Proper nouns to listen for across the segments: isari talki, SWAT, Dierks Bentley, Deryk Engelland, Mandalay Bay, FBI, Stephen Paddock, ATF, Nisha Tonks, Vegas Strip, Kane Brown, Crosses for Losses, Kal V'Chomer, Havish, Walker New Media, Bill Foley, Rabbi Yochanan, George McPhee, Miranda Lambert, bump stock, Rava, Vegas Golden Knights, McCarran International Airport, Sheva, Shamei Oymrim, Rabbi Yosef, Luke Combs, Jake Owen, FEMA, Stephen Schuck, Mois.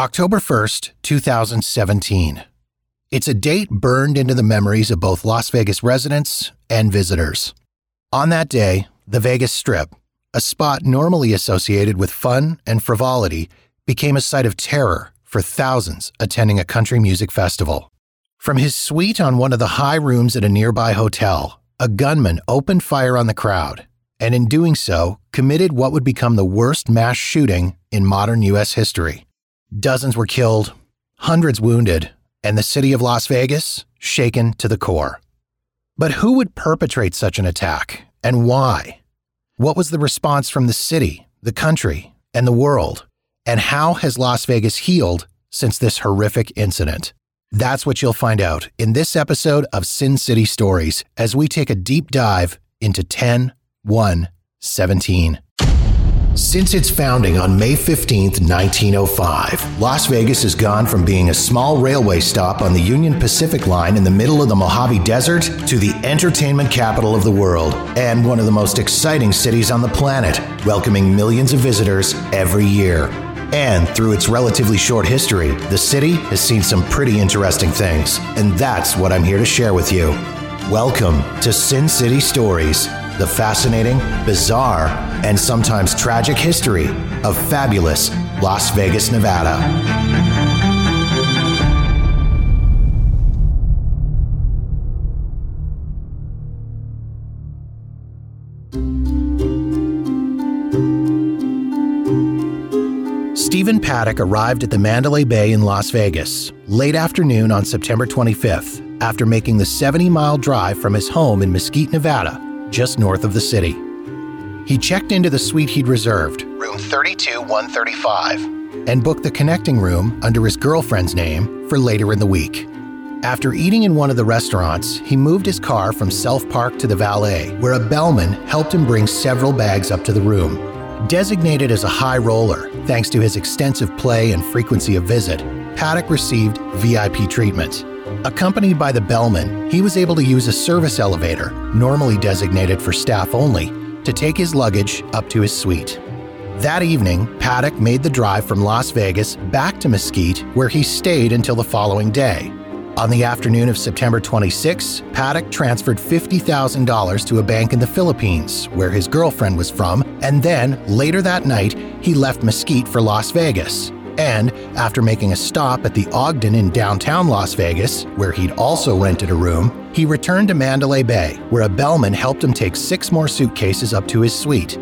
October 1st, 2017. It's a date burned into the memories of both Las Vegas residents and visitors. On that day, the Vegas Strip, a spot normally associated with fun and frivolity, became a site of terror for thousands attending a country music festival. From his suite on one of the high rooms at a nearby hotel, a gunman opened fire on the crowd, and in doing so, committed what would become the worst mass shooting in modern U.S. history. Dozens were killed, hundreds wounded, and the city of Las Vegas shaken to the core. But who would perpetrate such an attack, and why? What was the response from the city, the country, and the world? And how has Las Vegas healed since this horrific incident? That's what you'll find out in this episode of Sin City Stories as we take a deep dive into 10/1/17. Since its founding on May 15, 1905, Las Vegas has gone from being a small railway stop on the Union Pacific Line in the middle of the Mojave Desert to the entertainment capital of the world and one of the most exciting cities on the planet, welcoming millions of visitors every year. And through its relatively short history, the city has seen some pretty interesting things, and that's what I'm here to share with you. Welcome to Sin City Stories, the fascinating, bizarre, and sometimes tragic history of fabulous Las Vegas, Nevada. Stephen Paddock arrived at the Mandalay Bay in Las Vegas late afternoon on September 25th after making the 70-mile drive from his home in Mesquite, Nevada, just north of the city. He checked into the suite he'd reserved, room 32-135, and booked the connecting room under his girlfriend's name for later in the week. After eating in one of the restaurants, he moved his car from self-park to the valet, where a bellman helped him bring several bags up to the room. Designated as a high roller, thanks to his extensive play and frequency of visit, Paddock received VIP treatment. Accompanied by the bellman, he was able to use a service elevator, normally designated for staff only, to take his luggage up to his suite. That evening, Paddock made the drive from Las Vegas back to Mesquite, where he stayed until the following day. On the afternoon of September 26, Paddock transferred $50,000 to a bank in the Philippines, where his girlfriend was from, and then, later that night, he left Mesquite for Las Vegas. And, after making a stop at the Ogden in downtown Las Vegas, where he'd also rented a room, he returned to Mandalay Bay, where a bellman helped him take 6 more suitcases up to his suite.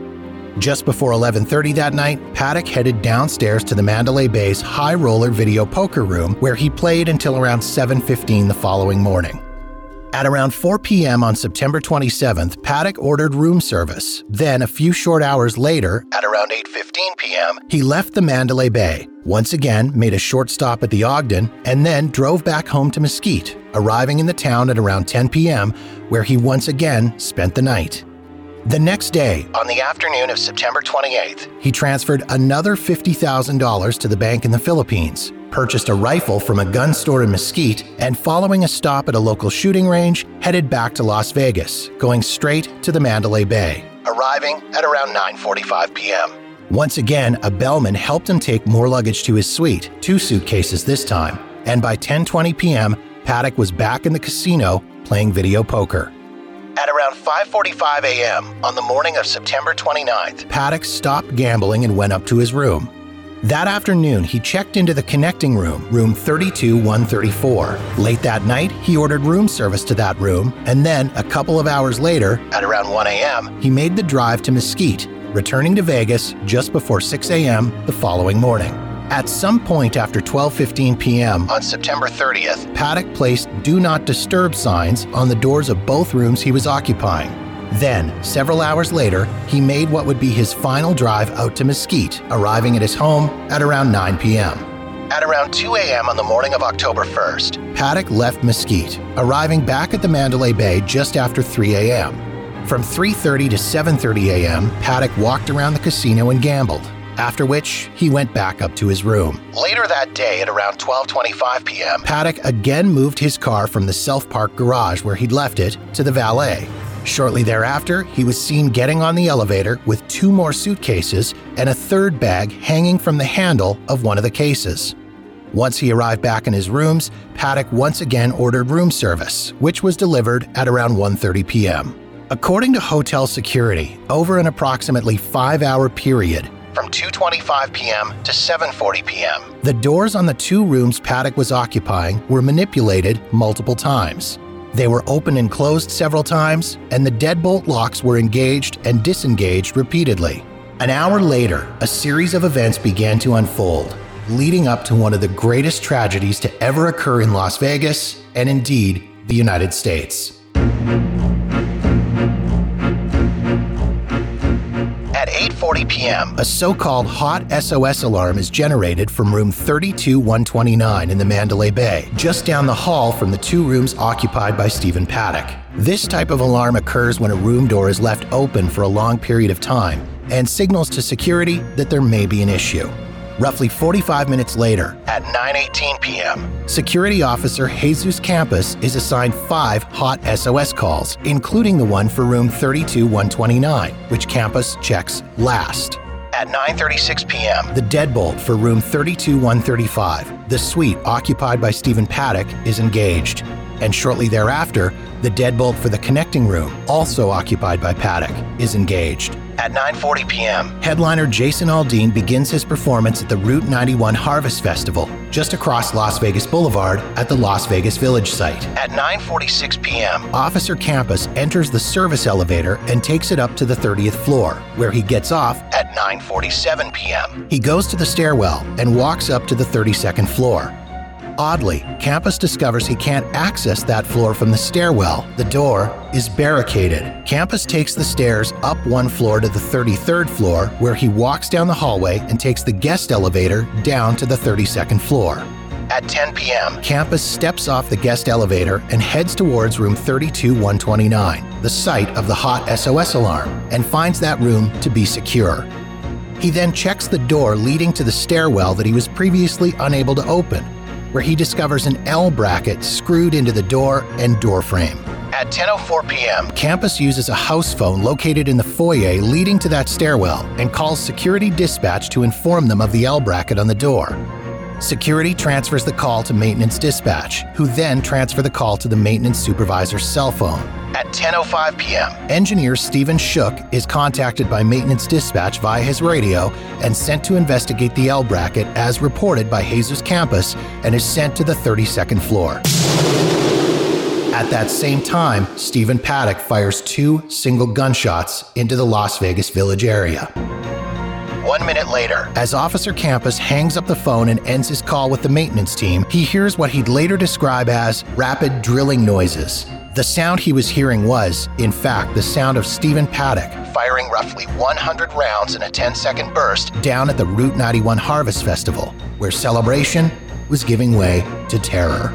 Just before 11:30 that night, Paddock headed downstairs to the Mandalay Bay's High Roller Video Poker Room, where he played until around 7:15 the following morning. At around 4 p.m. on September 27th, Paddock ordered room service. Then, a few short hours later, at around 8:15 p.m., he left the Mandalay Bay, once again made a short stop at the Ogden, and then drove back home to Mesquite, arriving in the town at around 10 p.m., where he once again spent the night. The next day, on the afternoon of September 28th, he transferred another $50,000 to the bank in the Philippines, purchased a rifle from a gun store in Mesquite, and following a stop at a local shooting range, headed back to Las Vegas, going straight to the Mandalay Bay, arriving at around 9:45 p.m. Once again, a bellman helped him take more luggage to his suite, 2 suitcases this time, and by 10:20 p.m., Paddock was back in the casino playing video poker. At around 5:45 a.m. on the morning of September 29th, Paddock stopped gambling and went up to his room. That afternoon, he checked into the connecting room, room 32-134. Late that night, he ordered room service to that room, and then, a couple of hours later, at around 1 a.m., he made the drive to Mesquite, returning to Vegas just before 6 a.m. the following morning. At some point after 12:15 p.m. on September 30th, Paddock placed Do Not Disturb signs on the doors of both rooms he was occupying. Then, several hours later, he made what would be his final drive out to Mesquite, arriving at his home at around 9 p.m. At around 2 a.m. on the morning of October 1st, Paddock left Mesquite, arriving back at the Mandalay Bay just after 3 a.m. From 3:30 to 7:30 a.m., Paddock walked around the casino and gambled, after which he went back up to his room. Later that day at around 12:25 p.m., Paddock again moved his car from the self-park garage where he'd left it to the valet. Shortly thereafter, he was seen getting on the elevator with 2 more suitcases and a third bag hanging from the handle of one of the cases. Once he arrived back in his rooms, Paddock once again ordered room service, which was delivered at around 1:30 p.m. According to hotel security, over an approximately 5-hour period, from 2:25 p.m. to 7:40 p.m., the doors on the two rooms Paddock was occupying were manipulated multiple times. They were opened and closed several times, and the deadbolt locks were engaged and disengaged repeatedly. An hour later, a series of events began to unfold, leading up to one of the greatest tragedies to ever occur in Las Vegas, and indeed, the United States. At 8:40 p.m., a so-called hot SOS alarm is generated from room 32129 in the Mandalay Bay, just down the hall from the two rooms occupied by Stephen Paddock. This type of alarm occurs when a room door is left open for a long period of time and signals to security that there may be an issue. Roughly 45 minutes later, at 9:18 p.m., security officer Jesus Campos is assigned 5 hot SOS calls, including the one for room 32129, which Campos checks last. At 9:36 p.m., the deadbolt for room 32135, the suite occupied by Stephen Paddock, is engaged. And shortly thereafter, the deadbolt for the connecting room, also occupied by Paddock, is engaged. At 9:40 p.m., headliner Jason Aldean begins his performance at the Route 91 Harvest Festival, just across Las Vegas Boulevard at the Las Vegas Village site. At 9:46 p.m., Officer Campos enters the service elevator and takes it up to the 30th floor, where he gets off at 9:47 p.m. He goes to the stairwell and walks up to the 32nd floor. Oddly, Campos discovers he can't access that floor from the stairwell. The door is barricaded. Campos takes the stairs up one floor to the 33rd floor, where he walks down the hallway and takes the guest elevator down to the 32nd floor. At 10 p.m., Campos steps off the guest elevator and heads towards room 32129, the site of the hot SOS alarm, and finds that room to be secure. He then checks the door leading to the stairwell that he was previously unable to open, where he discovers an L bracket screwed into the door and door frame. At 10:04 p.m., Campos uses a house phone located in the foyer leading to that stairwell and calls security dispatch to inform them of the L bracket on the door. Security transfers the call to maintenance dispatch, who then transfer the call to the maintenance supervisor's cell phone. At 10:05 p.m., engineer Stephen Schuck is contacted by maintenance dispatch via his radio and sent to investigate the L bracket as reported by Jesus Campos and is sent to the 32nd floor. At that same time, Stephen Paddock fires 2 single gunshots into the Las Vegas Village area. 1 minute later, as Officer Campos hangs up the phone and ends his call with the maintenance team, he hears what he'd later describe as rapid drilling noises. The sound he was hearing was, in fact, the sound of Stephen Paddock firing roughly 100 rounds in a 10-second burst down at the Route 91 Harvest Festival, where celebration was giving way to terror.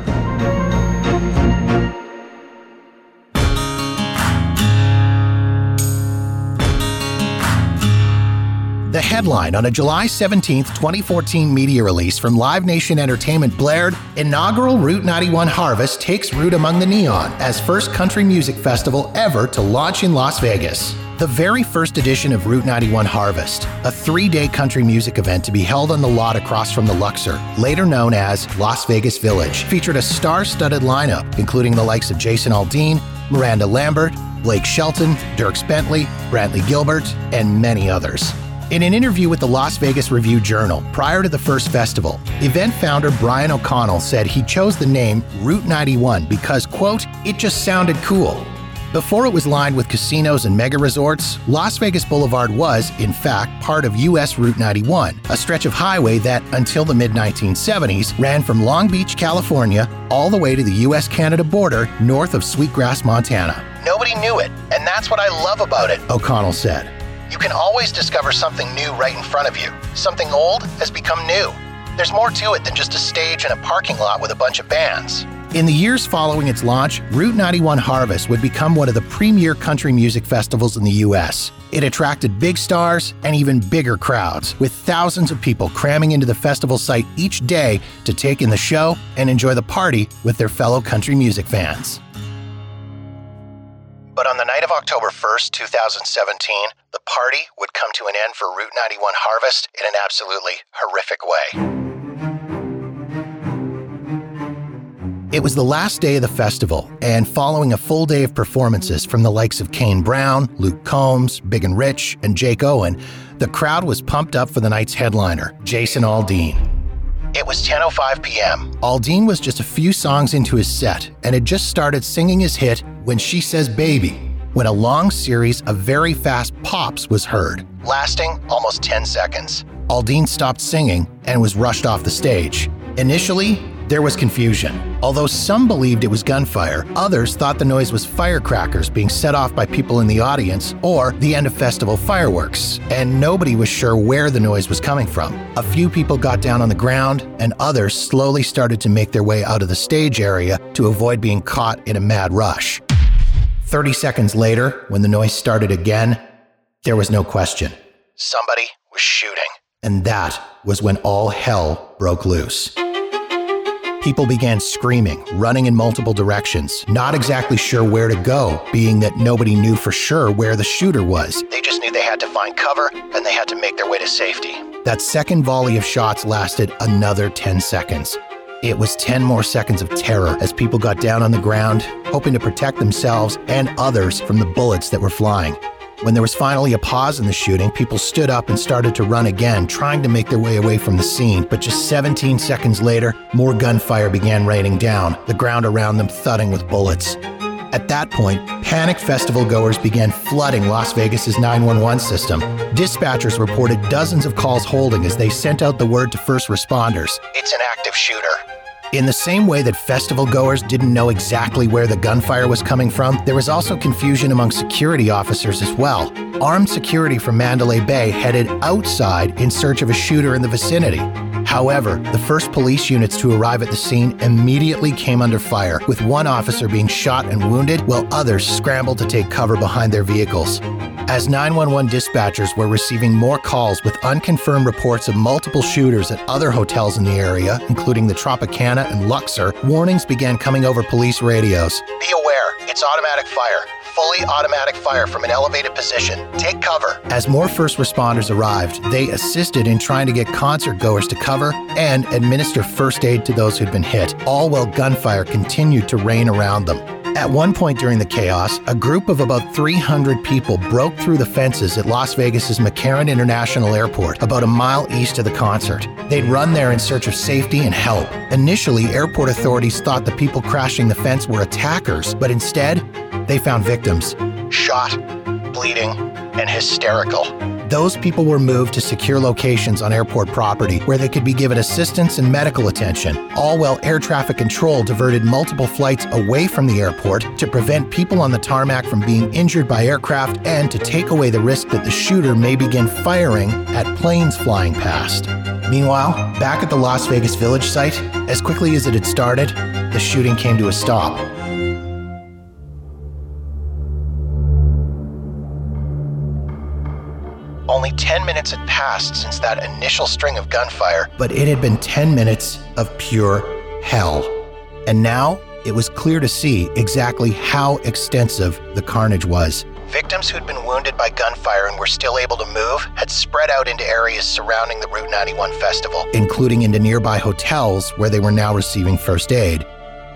The headline on a July 17, 2014 media release from Live Nation Entertainment blared, "Inaugural Route 91 Harvest Takes Root Among the Neon as First Country Music Festival Ever to Launch in Las Vegas." The very first edition of Route 91 Harvest, a 3-day country music event to be held on the lot across from the Luxor, later known as Las Vegas Village, featured a star-studded lineup, including the likes of Jason Aldean, Miranda Lambert, Blake Shelton, Dierks Bentley, Brantley Gilbert, and many others. In an interview with the Las Vegas Review-Journal prior to the first festival, event founder Brian O'Connell said he chose the name Route 91 because, quote, "it just sounded cool." Before it was lined with casinos and mega resorts, Las Vegas Boulevard was, in fact, part of U.S. Route 91, a stretch of highway that, until the mid-1970s, ran from Long Beach, California, all the way to the U.S.-Canada border north of Sweetgrass, Montana. "Nobody knew it, and that's what I love about it," O'Connell said. "You can always discover something new right in front of you. Something old has become new. There's more to it than just a stage and a parking lot with a bunch of bands." In the years following its launch, Route 91 Harvest would become one of the premier country music festivals in the U.S. It attracted big stars and even bigger crowds, with thousands of people cramming into the festival site each day to take in the show and enjoy the party with their fellow country music fans. But on the night of October 1st, 2017, the party would come to an end for Route 91 Harvest in an absolutely horrific way. It was the last day of the festival, and following a full day of performances from the likes of Kane Brown, Luke Combs, Big and Rich, and Jake Owen, the crowd was pumped up for the night's headliner, Jason Aldean. It was 10:05 p.m. Aldean was just a few songs into his set and had just started singing his hit, When She Says Baby, when a long series of very fast pops was heard, lasting almost 10 seconds. Aldean stopped singing and was rushed off the stage. Initially, there was confusion. Although some believed it was gunfire, others thought the noise was firecrackers being set off by people in the audience or the end of festival fireworks, and nobody was sure where the noise was coming from. A few people got down on the ground, and others slowly started to make their way out of the stage area to avoid being caught in a mad rush. 30 seconds later, when the noise started again, there was no question. Somebody was shooting. And that was when all hell broke loose. People began screaming, running in multiple directions, not exactly sure where to go, being that nobody knew for sure where the shooter was. They just knew they had to find cover, and they had to make their way to safety. That second volley of shots lasted another 10 seconds. It was 10 more seconds of terror as people got down on the ground, hoping to protect themselves and others from the bullets that were flying. When there was finally a pause in the shooting, people stood up and started to run again, trying to make their way away from the scene. But just 17 seconds later, more gunfire began raining down, the ground around them thudding with bullets. At that point, panicked festival goers began flooding Las Vegas's 911 system. Dispatchers reported dozens of calls holding as they sent out the word to first responders. It's an active shooter. In the same way that festival goers didn't know exactly where the gunfire was coming from, there was also confusion among security officers as well. Armed security from Mandalay Bay headed outside in search of a shooter in the vicinity. However, the first police units to arrive at the scene immediately came under fire, with one officer being shot and wounded while others scrambled to take cover behind their vehicles. As 911 dispatchers were receiving more calls with unconfirmed reports of multiple shooters at other hotels in the area, including the Tropicana and Luxor, warnings began coming over police radios. Be aware, it's automatic fire. Fully automatic fire from an elevated position. Take cover. As more first responders arrived, they assisted in trying to get concert goers to cover and administer first aid to those who'd been hit, all while gunfire continued to rain around them. At one point during the chaos, a group of about 300 people broke through the fences at Las Vegas's McCarran International Airport, about a mile east of the concert. They'd run there in search of safety and help. Initially, airport authorities thought the people crashing the fence were attackers, but instead, they found victims. Shot, bleeding, and hysterical. Those people were moved to secure locations on airport property where they could be given assistance and medical attention, all while air traffic control diverted multiple flights away from the airport to prevent people on the tarmac from being injured by aircraft and to take away the risk that the shooter may begin firing at planes flying past. Meanwhile, back at the Las Vegas Village site, as quickly as it had started, the shooting came to a stop. Only 10 minutes had passed since that initial string of gunfire, but it had been 10 minutes of pure hell. And now it was clear to see exactly how extensive the carnage was. Victims who'd been wounded by gunfire and were still able to move had spread out into areas surrounding the Route 91 festival, including into nearby hotels where they were now receiving first aid.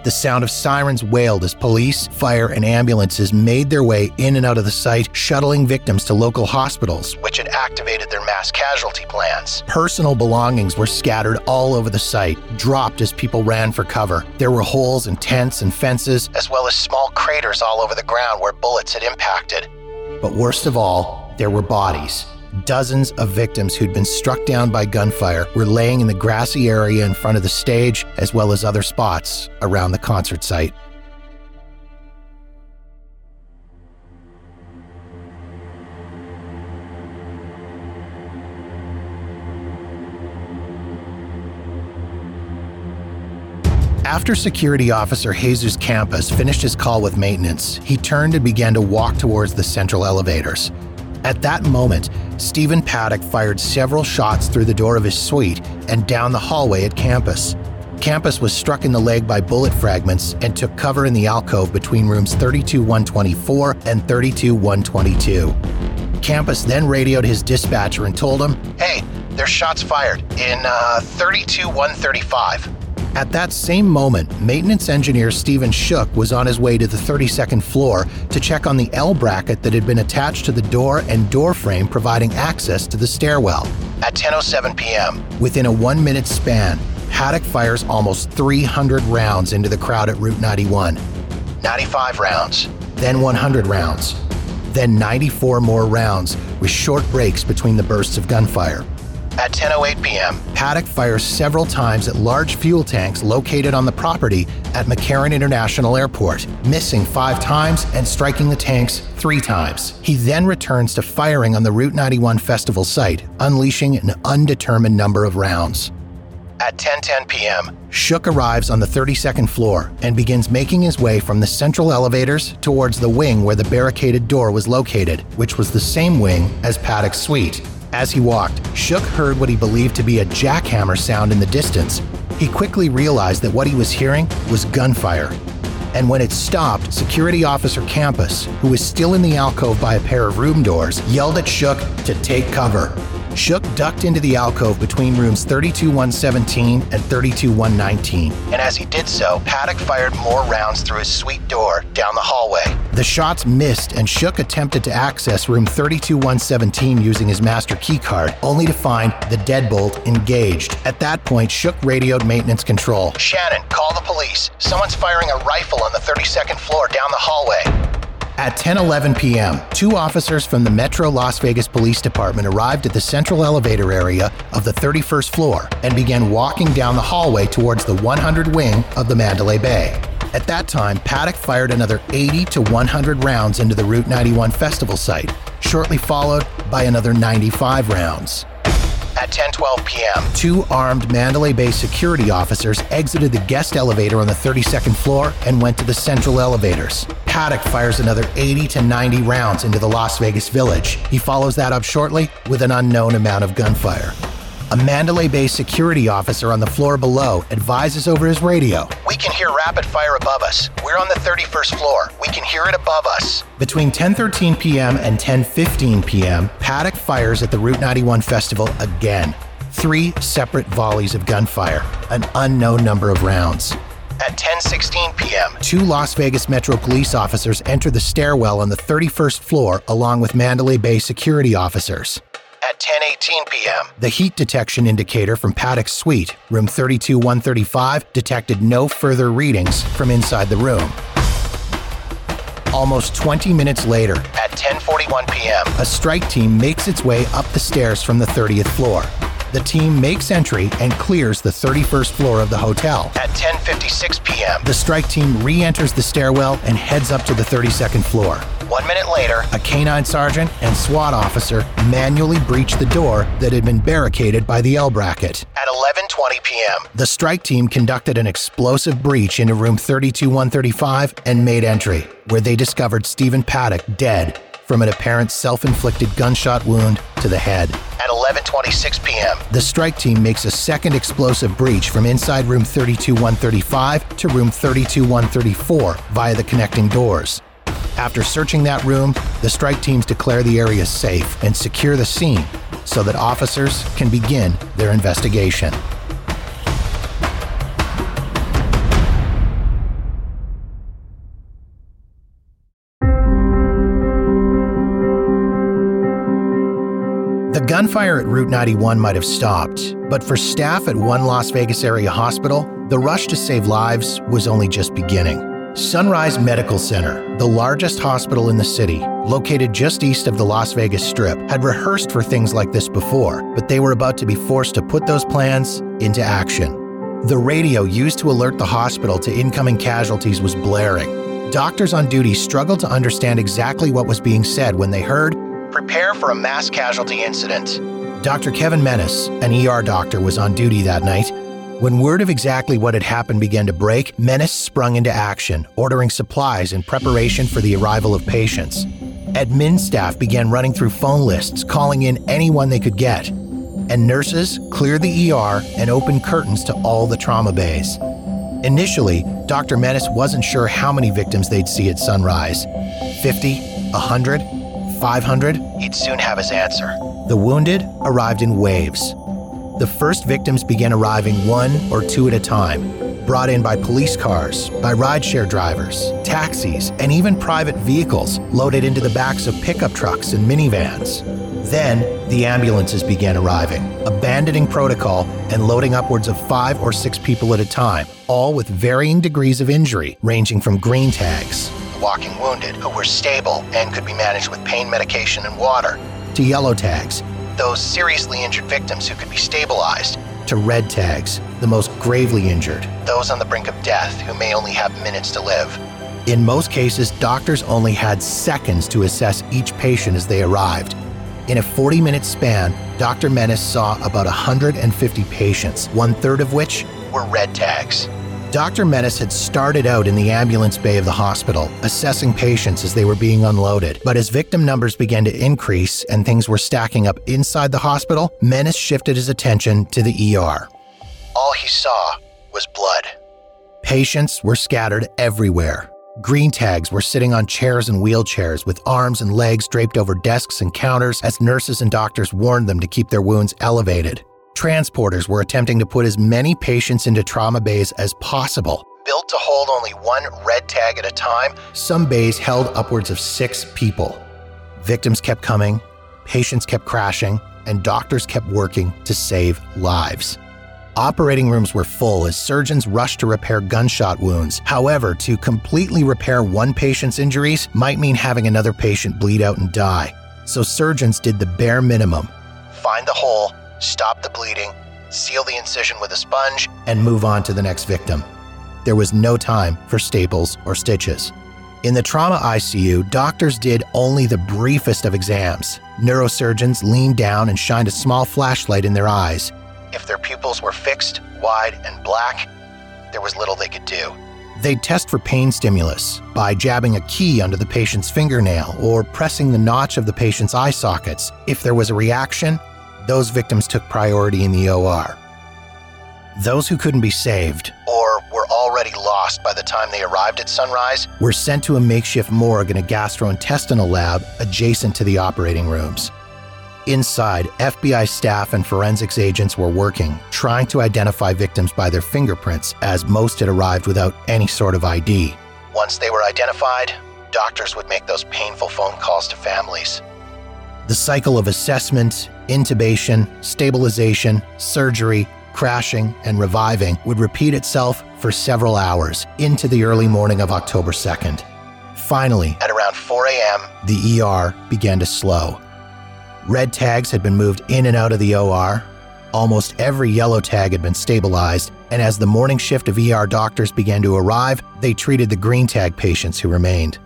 The sound of sirens wailed as police, fire, and ambulances made their way in and out of the site, shuttling victims to local hospitals, which had activated their mass casualty plans. Personal belongings were scattered all over the site, dropped as people ran for cover. There were holes in tents and fences, as well as small craters all over the ground where bullets had impacted. But worst of all, there were bodies. Dozens of victims who'd been struck down by gunfire were laying in the grassy area in front of the stage, as well as other spots around the concert site. After security officer Jesus Campos finished his call with maintenance, he turned and began to walk towards the central elevators. At that moment, Stephen Paddock fired several shots through the door of his suite and down the hallway at Campos. Campos was struck in the leg by bullet fragments and took cover in the alcove between rooms 32124 and 32122. Campos then radioed his dispatcher and told him, "Hey, there's shots fired in 32135. At that same moment, maintenance engineer Stephen Schuck was on his way to the 32nd floor to check on the L bracket that had been attached to the door and door frame providing access to the stairwell. At 10:07 p.m., within a 1-minute span, Paddock fires almost 300 rounds into the crowd at Route 91. 95 rounds, then 100 rounds, then 94 more rounds with short breaks between the bursts of gunfire. At 10:08 p.m., Paddock fires several times at large fuel tanks located on the property at McCarran International Airport, missing 5 times and striking the tanks 3 times. He then returns to firing on the Route 91 festival site, unleashing an undetermined number of rounds. At 10:10 p.m., Schuck arrives on the 32nd floor and begins making his way from the central elevators towards the wing where the barricaded door was located, which was the same wing as Paddock's suite. As he walked, Schuck heard what he believed to be a jackhammer sound in the distance. He quickly realized that what he was hearing was gunfire. And when it stopped, security officer Campos, who was still in the alcove by a pair of room doors, yelled at Schuck to take cover. Schuck ducked into the alcove between rooms 32117 and 32119. And as he did so, Paddock fired more rounds through his suite door down the hallway. The shots missed, and Schuck attempted to access room 32117 using his master keycard, only to find the deadbolt engaged. At that point, Schuck radioed maintenance control. Shannon, call the police. Someone's firing a rifle on the 32nd floor down the hallway. At 10:11 p.m., 2 officers from the Metro Las Vegas Police Department arrived at the central elevator area of the 31st floor and began walking down the hallway towards the 100 wing of the Mandalay Bay. At that time, Paddock fired another 80 to 100 rounds into the Route 91 festival site, shortly followed by another 95 rounds. At 10:12 p.m., 2 armed Mandalay Bay security officers exited the guest elevator on the 32nd floor and went to the central elevators. Paddock fires another 80 to 90 rounds into the Las Vegas Village. He follows that up shortly with an unknown amount of gunfire. A Mandalay Bay security officer on the floor below advises over his radio. We can hear rapid fire above us. We're on the 31st floor. We can hear it above us. Between 10:13 p.m. and 10:15 p.m., Paddock fires at the Route 91 festival again. 3 separate volleys of gunfire, an unknown number of rounds. At 10:16 p.m., 2 Las Vegas Metro police officers enter the stairwell on the 31st floor along with Mandalay Bay security officers. At 10:18 p.m., the heat detection indicator from Paddock's suite, room 32135, detected no further readings from inside the room. Almost 20 minutes later, at 10:41 p.m., a strike team makes its way up the stairs from the 30th floor. The team makes entry and clears the 31st floor of the hotel. At 10:56 p.m., the strike team re-enters the stairwell and heads up to the 32nd floor. 1 minute later, a canine sergeant and SWAT officer manually breach the door that had been barricaded by the L bracket. At 11:20 p.m., the strike team conducted an explosive breach into room 32135 and made entry, where they discovered Stephen Paddock dead from an apparent self-inflicted gunshot wound to the head. At 11:26 p.m., the strike team makes a second explosive breach from inside room 32135 to room 32134 via the connecting doors. After searching that room, the strike teams declare the area safe and secure the scene so that officers can begin their investigation. Gunfire at Route 91 might have stopped, but for staff at one Las Vegas area hospital, the rush to save lives was only just beginning. Sunrise Medical Center, the largest hospital in the city, located just east of the Las Vegas Strip, had rehearsed for things like this before, but they were about to be forced to put those plans into action. The radio used to alert the hospital to incoming casualties was blaring. Doctors on duty struggled to understand exactly what was being said when they heard, "Prepare for a mass casualty incident." Dr. Kevin Menes, an ER doctor, was on duty that night. When word of exactly what had happened began to break, Menes sprung into action, ordering supplies in preparation for the arrival of patients. Admin staff began running through phone lists, calling in anyone they could get. And nurses cleared the ER and opened curtains to all the trauma bays. Initially, Dr. Menes wasn't sure how many victims they'd see at sunrise. 50? 100? 500? He'd soon have his answer. The wounded arrived in waves. The first victims began arriving 1 or 2 at a time. brought in by police cars, by rideshare drivers, taxis, and even private vehicles loaded into the backs of pickup trucks and minivans. Then, the ambulances began arriving, abandoning protocol and loading upwards of 5 or 6 people at a time, all with varying degrees of injury, ranging from green tags, the walking wounded who were stable and could be managed with pain medication and water, to yellow tags, those seriously injured victims who could be stabilized, to red tags, the most gravely injured, those on the brink of death who may only have minutes to live. In most cases, doctors only had seconds to assess each patient as they arrived. In a 40-minute span, Dr. Menes saw about 150 patients, 1/3 of which were red tags. Dr. Menes had started out in the ambulance bay of the hospital, assessing patients as they were being unloaded. But as victim numbers began to increase and things were stacking up inside the hospital, Menes shifted his attention to the ER. All he saw was blood. Patients were scattered everywhere. Green tags were sitting on chairs and wheelchairs with arms and legs draped over desks and counters as nurses and doctors warned them to keep their wounds elevated. Transporters were attempting to put as many patients into trauma bays as possible, built to hold only one red tag at a time. Some bays held upwards of 6 people. Victims kept coming, patients kept crashing, and doctors kept working to save lives. Operating rooms were full as surgeons rushed to repair gunshot wounds. However, to completely repair one patient's injuries might mean having another patient bleed out and die. So surgeons did the bare minimum. Find the hole, stop the bleeding, seal the incision with a sponge, and move on to the next victim. There was no time for staples or stitches. In the trauma ICU, doctors did only the briefest of exams. Neurosurgeons leaned down and shined a small flashlight in their eyes. If their pupils were fixed, wide, and black, there was little they could do. They'd test for pain stimulus by jabbing a key under the patient's fingernail or pressing the notch of the patient's eye sockets. If there was a reaction, those victims took priority in the OR. Those who couldn't be saved, or were already lost by the time they arrived at sunrise, were sent to a makeshift morgue in a gastrointestinal lab adjacent to the operating rooms. Inside, FBI staff and forensics agents were working, trying to identify victims by their fingerprints, as most had arrived without any sort of ID. Once they were identified, doctors would make those painful phone calls to families. The cycle of assessment, intubation, stabilization, surgery, crashing, and reviving would repeat itself for several hours into the early morning of October 2nd. Finally, at around 4 a.m., the ER began to slow. Red tags had been moved in and out of the OR. Almost every yellow tag had been stabilized, and as the morning shift of ER doctors began to arrive, they treated the green tag patients who remained.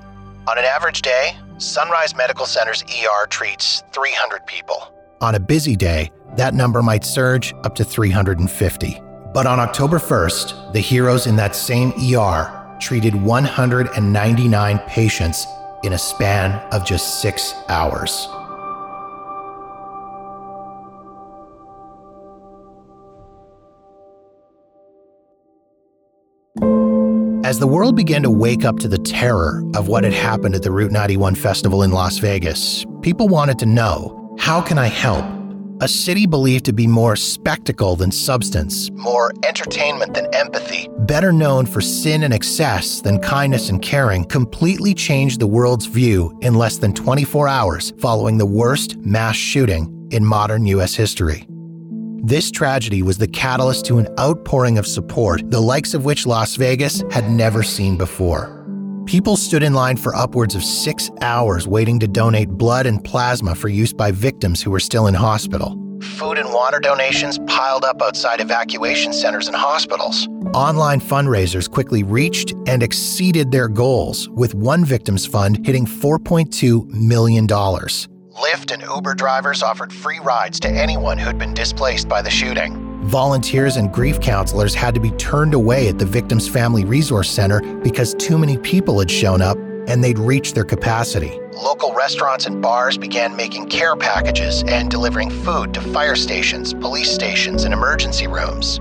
On an average day, Sunrise Medical Center's ER treats 300 people. On a busy day, that number might surge up to 350. But on October 1st, the heroes in that same ER treated 199 patients in a span of just 6 hours. As the world began to wake up to the terror of what had happened at the Route 91 festival in Las Vegas, people wanted to know, how can I help? A city believed to be more spectacle than substance, more entertainment than empathy, better known for sin and excess than kindness and caring, completely changed the world's view in less than 24 hours following the worst mass shooting in modern U.S. history. This tragedy was the catalyst to an outpouring of support, the likes of which Las Vegas had never seen before. People stood in line for upwards of 6 hours waiting to donate blood and plasma for use by victims who were still in hospital. Food and water donations piled up outside evacuation centers and hospitals. Online fundraisers quickly reached and exceeded their goals, with one victim's fund hitting $4.2 million. Lyft and Uber drivers offered free rides to anyone who'd been displaced by the shooting. Volunteers and grief counselors had to be turned away at the victim's family resource center because too many people had shown up and they'd reached their capacity. Local restaurants and bars began making care packages and delivering food to fire stations, police stations, and emergency rooms.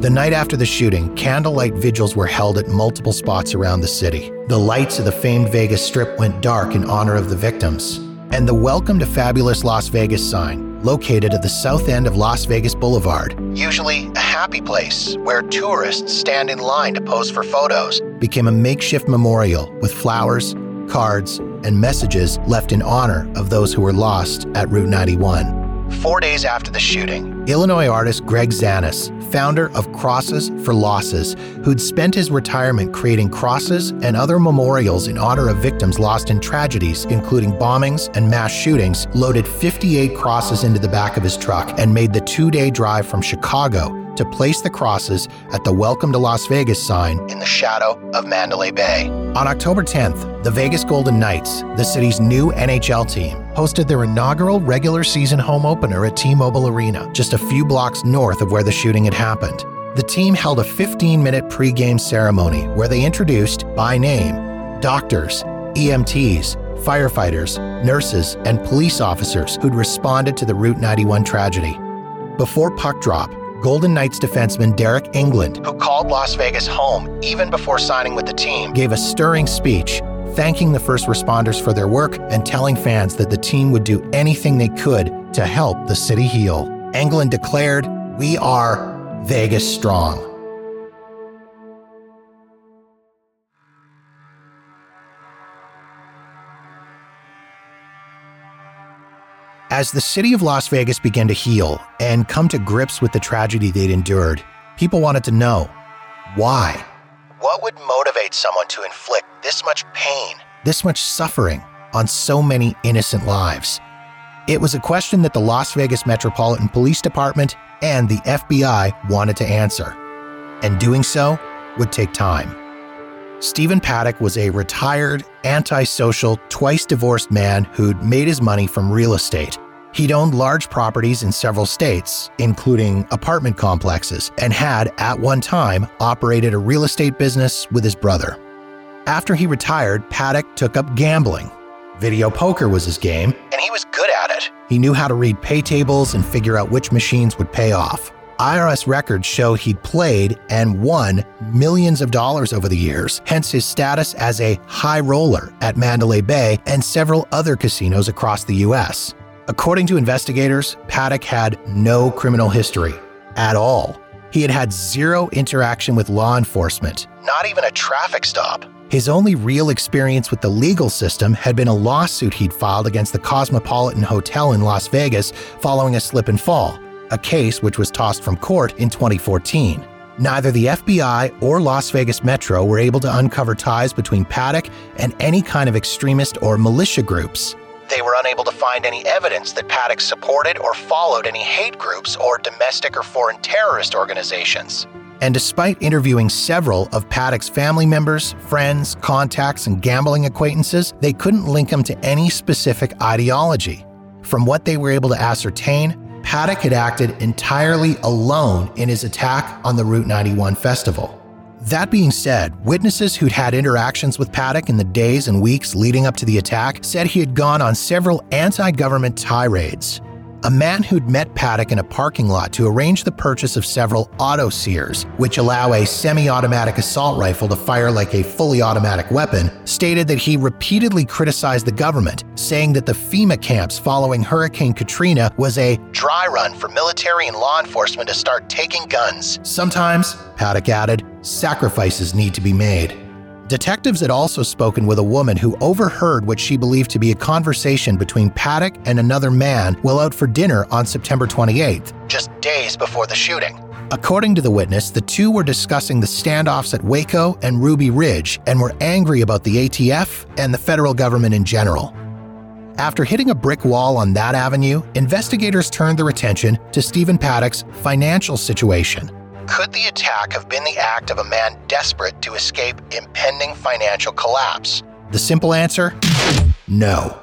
The night after the shooting, candlelight vigils were held at multiple spots around the city. The lights of the famed Vegas Strip went dark in honor of the victims. And the Welcome to Fabulous Las Vegas sign, located at the south end of Las Vegas Boulevard, usually a happy place where tourists stand in line to pose for photos, became a makeshift memorial with flowers, cards, and messages left in honor of those who were lost at Route 91. 4 days after the shooting, Illinois artist Greg Zanis, founder of Crosses for Losses, who'd spent his retirement creating crosses and other memorials in honor of victims lost in tragedies, including bombings and mass shootings, loaded 58 crosses into the back of his truck and made the two-day drive from Chicago to place the crosses at the Welcome to Las Vegas sign in the shadow of Mandalay Bay. On October 10th, the Vegas Golden Knights, the city's new NHL team, hosted their inaugural regular season home opener at T-Mobile Arena, just a few blocks north of where the shooting had happened. The team held a 15-minute pregame ceremony where they introduced, by name, doctors, EMTs, firefighters, nurses, and police officers who'd responded to the Route 91 tragedy. Before puck drop, Golden Knights defenseman Deryk Engelland, who called Las Vegas home even before signing with the team, gave a stirring speech, thanking the first responders for their work and telling fans that the team would do anything they could to help the city heal. Engelland declared, "We are Vegas strong." As the city of Las Vegas began to heal and come to grips with the tragedy they'd endured, people wanted to know, why? What would motivate someone to inflict this much pain, this much suffering on so many innocent lives? It was a question that the Las Vegas Metropolitan Police Department and the FBI wanted to answer, and doing so would take time. Stephen Paddock was a retired, antisocial, twice-divorced man who'd made his money from real estate. He'd owned large properties in several states, including apartment complexes, and had, at one time, operated a real estate business with his brother. After he retired, Paddock took up gambling. Video poker was his game, and he was good at it. He knew how to read pay tables and figure out which machines would pay off. IRS records show he'd played and won millions of dollars over the years, hence his status as a high roller at Mandalay Bay and several other casinos across the U.S. According to investigators, Paddock had no criminal history at all. He had had zero interaction with law enforcement, not even a traffic stop. His only real experience with the legal system had been a lawsuit he'd filed against the Cosmopolitan Hotel in Las Vegas following a slip and fall, a case which was tossed from court in 2014. Neither the FBI or Las Vegas Metro were able to uncover ties between Paddock and any kind of extremist or militia groups. They were unable to find any evidence that Paddock supported or followed any hate groups or domestic or foreign terrorist organizations. And despite interviewing several of Paddock's family members, friends, contacts, and gambling acquaintances, they couldn't link him to any specific ideology. From what they were able to ascertain, Paddock had acted entirely alone in his attack on the Route 91 festival. That being said, witnesses who'd had interactions with Paddock in the days and weeks leading up to the attack said he had gone on several anti-government tirades. A man who'd met Paddock in a parking lot to arrange the purchase of several auto sears, which allow a semi-automatic assault rifle to fire like a fully automatic weapon, stated that he repeatedly criticized the government, saying that the FEMA camps following Hurricane Katrina was a dry run for military and law enforcement to start taking guns. Sometimes, Paddock added, sacrifices need to be made. Detectives had also spoken with a woman who overheard what she believed to be a conversation between Paddock and another man while out for dinner on September 28th, just days before the shooting. According to the witness, the two were discussing the standoffs at Waco and Ruby Ridge and were angry about the ATF and the federal government in general. After hitting a brick wall on that avenue, investigators turned their attention to Stephen Paddock's financial situation. Could the attack have been the act of a man desperate to escape impending financial collapse? The simple answer? No.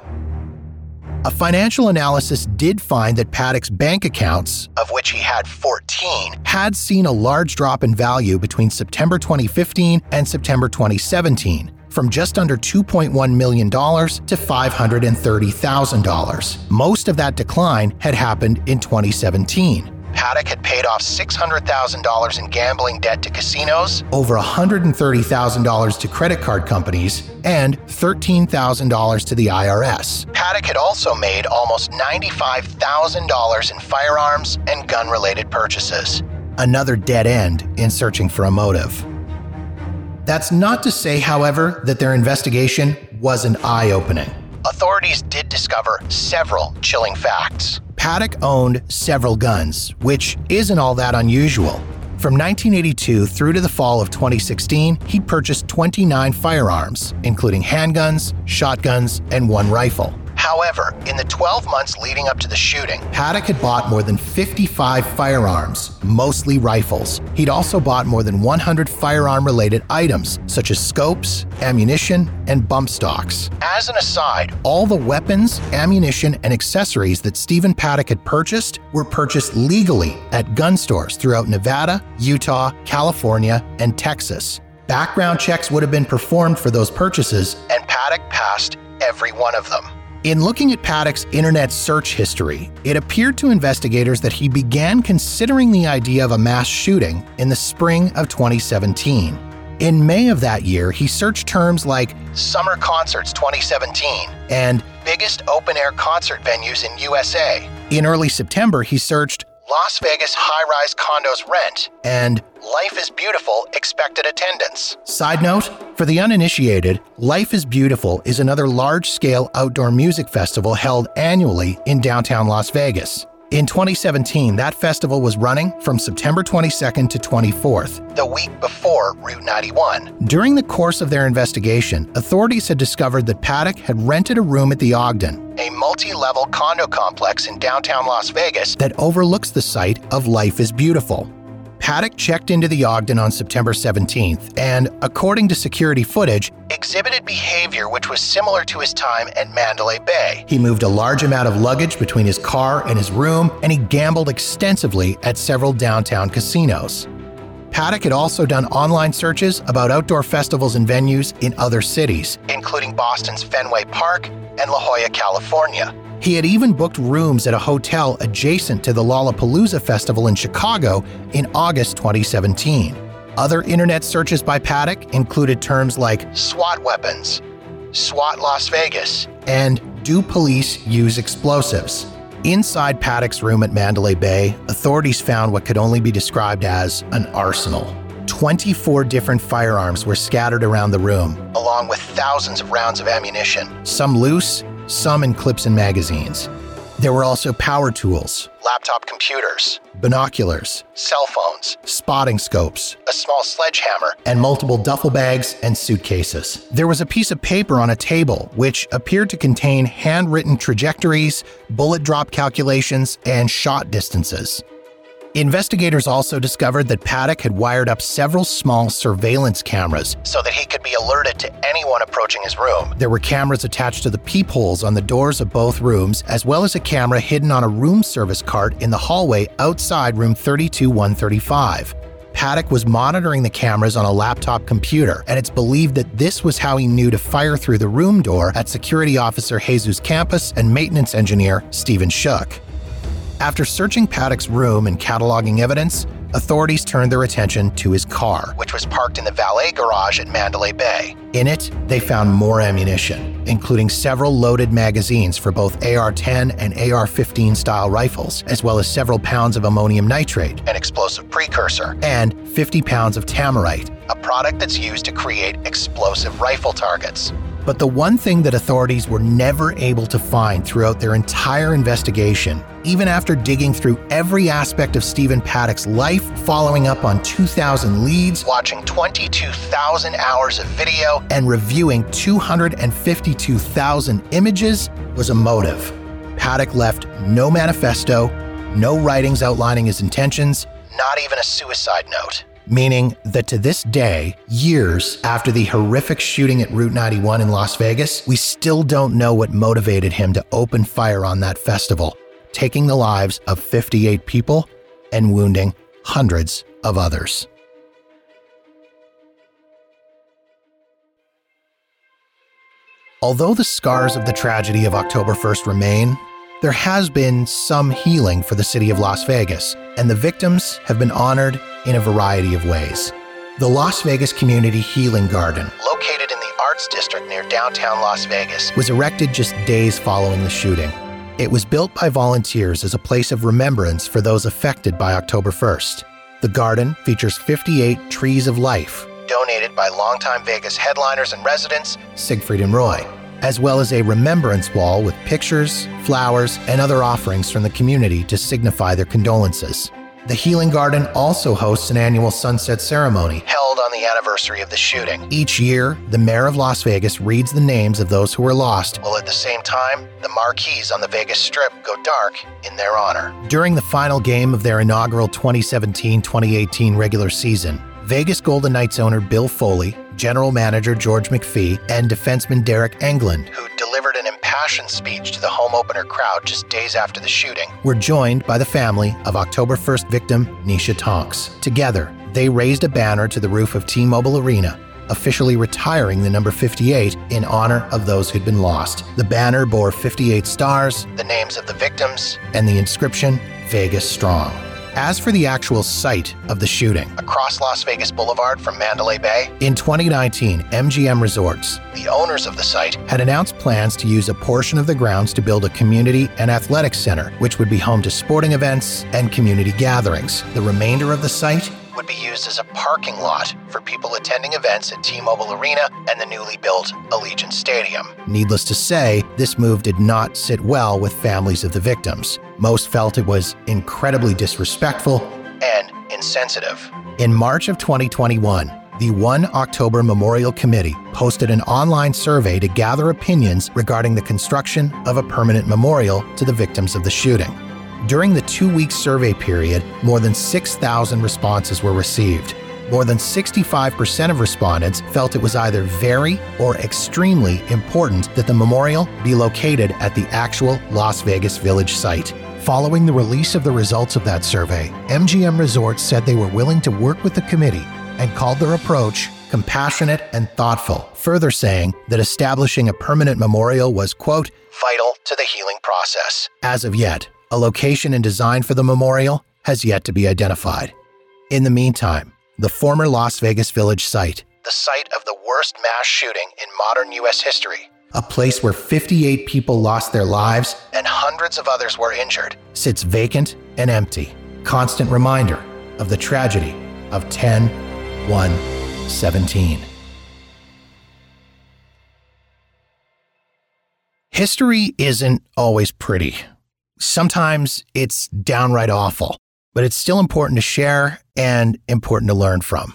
A financial analysis did find that Paddock's bank accounts, of which he had 14, had seen a large drop in value between September 2015 and September 2017, from just under $2.1 million to $530,000. Most of that decline had happened in 2017. Paddock had paid off $600,000 in gambling debt to casinos, over $130,000 to credit card companies, and $13,000 to the IRS. Paddock had also made almost $95,000 in firearms and gun-related purchases. Another dead end in searching for a motive. That's not to say, however, that their investigation wasn't eye-opening. Authorities did discover several chilling facts. Paddock owned several guns, which isn't all that unusual. From 1982 through to the fall of 2016, he purchased 29 firearms, including handguns, shotguns, and one rifle. However, in the 12 months leading up to the shooting, Paddock had bought more than 55 firearms, mostly rifles. He'd also bought more than 100 firearm-related items, such as scopes, ammunition, and bump stocks. As an aside, all the weapons, ammunition, and accessories that Stephen Paddock had purchased were purchased legally at gun stores throughout Nevada, Utah, California, and Texas. Background checks would have been performed for those purchases, and Paddock passed every one of them. In looking at Paddock's internet search history, it appeared to investigators that he began considering the idea of a mass shooting in the spring of 2017. In May of that year, he searched terms like Summer Concerts 2017 and Biggest Open-Air Concert Venues in USA. In early September, he searched Las Vegas High-Rise Condos Rent and Life is Beautiful Expected Attendance. Side note, for the uninitiated, Life is Beautiful is another large-scale outdoor music festival held annually in downtown Las Vegas. In 2017, that festival was running from September 22nd to 24th, the week before Route 91. During the course of their investigation, authorities had discovered that Paddock had rented a room at the Ogden, a multi-level condo complex in downtown Las Vegas that overlooks the site of Life is Beautiful. Paddock checked into the Ogden on September 17th and, according to security footage, exhibited behavior which was similar to his time at Mandalay Bay. He moved a large amount of luggage between his car and his room, and he gambled extensively at several downtown casinos. Paddock had also done online searches about outdoor festivals and venues in other cities, including Boston's Fenway Park and La Jolla, California. He had even booked rooms at a hotel adjacent to the Lollapalooza Festival in Chicago in August 2017. Other internet searches by Paddock included terms like SWAT weapons, SWAT Las Vegas, and do police use explosives? Inside Paddock's room at Mandalay Bay, authorities found what could only be described as an arsenal. 24 different firearms were scattered around the room, along with thousands of rounds of ammunition, some loose, some in clips and magazines. There were also power tools, laptop computers, binoculars, cell phones, spotting scopes, a small sledgehammer, and multiple duffel bags and suitcases. There was a piece of paper on a table which appeared to contain handwritten trajectories, bullet drop calculations, and shot distances. Investigators also discovered that Paddock had wired up several small surveillance cameras so that he could be alerted to anyone approaching his room. There were cameras attached to the peepholes on the doors of both rooms, as well as a camera hidden on a room service cart in the hallway outside room 32135. Paddock was monitoring the cameras on a laptop computer, and it's believed that this was how he knew to fire through the room door at security officer Jesus Campos and maintenance engineer Stephen Schuck. After searching Paddock's room and cataloging evidence, authorities turned their attention to his car, which was parked in the valet garage at Mandalay Bay. In it, they found more ammunition, including several loaded magazines for both AR-10 and AR-15 style rifles, as well as several pounds of ammonium nitrate, an explosive precursor, and 50 pounds of tamarite, a product that's used to create explosive rifle targets. But the one thing that authorities were never able to find throughout their entire investigation, even after digging through every aspect of Stephen Paddock's life, following up on 2,000 leads, watching 22,000 hours of video, and reviewing 252,000 images, was a motive. Paddock left no manifesto, no writings outlining his intentions, not even a suicide note. Meaning that to this day, years after the horrific shooting at Route 91 in Las Vegas, we still don't know what motivated him to open fire on that festival, taking the lives of 58 people and wounding hundreds of others. Although the scars of the tragedy of October 1st remain, there has been some healing for the city of Las Vegas, and the victims have been honored in a variety of ways. The Las Vegas Community Healing Garden, located in the Arts District near downtown Las Vegas, was erected just days following the shooting. It was built by volunteers as a place of remembrance for those affected by October 1st. The garden features 58 trees of life, donated by longtime Vegas headliners and residents, Siegfried and Roy, as well as a remembrance wall with pictures, flowers, and other offerings from the community to signify their condolences. The Healing Garden also hosts an annual sunset ceremony held on the anniversary of the shooting. Each year, the mayor of Las Vegas reads the names of those who were lost, while at the same time, the marquees on the Vegas Strip go dark in their honor. During the final game of their inaugural 2017-2018 regular season, Vegas Golden Knights owner Bill Foley, general manager George McPhee, and defenseman Deryk Engelland, who delivered an impassioned speech to the home opener crowd just days after the shooting, were joined by the family of October 1st victim Nisha Tonks. Together, they raised a banner to the roof of T-Mobile Arena, officially retiring the number 58 in honor of those who'd been lost. The banner bore 58 stars, the names of the victims, and the inscription, Vegas Strong. As for the actual site of the shooting, across Las Vegas Boulevard from Mandalay Bay, in 2019, MGM Resorts, the owners of the site, had announced plans to use a portion of the grounds to build a community and athletic center, which would be home to sporting events and community gatherings. The remainder of the site would be used as a parking lot for people attending events at T-Mobile Arena and the newly built Allegiant Stadium. Needless to say, this move did not sit well with families of the victims. Most felt it was incredibly disrespectful and insensitive. In March of 2021, the 1 October Memorial Committee posted an online survey to gather opinions regarding the construction of a permanent memorial to the victims of the shooting. During the two-week survey period, more than 6,000 responses were received. More than 65% of respondents felt it was either very or extremely important that the memorial be located at the actual Las Vegas Village site. Following the release of the results of that survey, MGM Resorts said they were willing to work with the committee and called their approach compassionate and thoughtful, further saying that establishing a permanent memorial was, quote, vital to the healing process. As of yet, a location and design for the memorial has yet to be identified. In the meantime, the former Las Vegas Village site, the site of the worst mass shooting in modern U.S. history, a place where 58 people lost their lives and hundreds of others were injured, sits vacant and empty, constant reminder of the tragedy of 10/1/17. History isn't always pretty. Sometimes it's downright awful, but it's still important to share and important to learn from.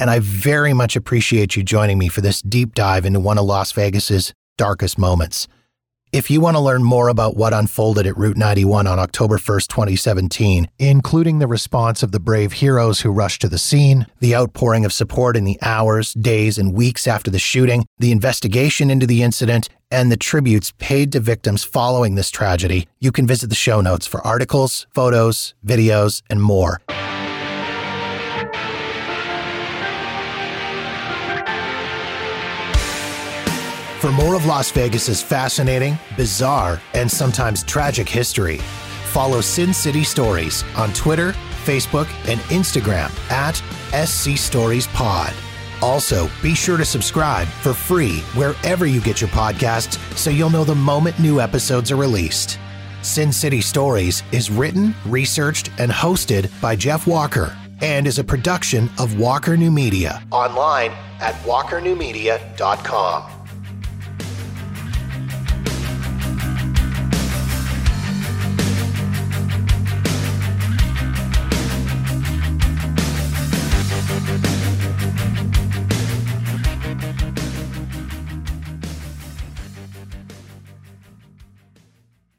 And I very much appreciate you joining me for this deep dive into one of Las Vegas's darkest moments. If you want to learn more about what unfolded at Route 91 on October 1st, 2017, including the response of the brave heroes who rushed to the scene, the outpouring of support in the hours, days, and weeks after the shooting, the investigation into the incident, and the tributes paid to victims following this tragedy, you can visit the show notes for articles, photos, videos, and more. For more of Las Vegas's fascinating, bizarre, and sometimes tragic history, follow Sin City Stories on Twitter, Facebook, and Instagram at SCStoriesPod. Also, be sure to subscribe for free wherever you get your podcasts so you'll know the moment new episodes are released. Sin City Stories is written, researched, and hosted by Jeff Walker and is a production of Walker New Media, online at walkernewmedia.com.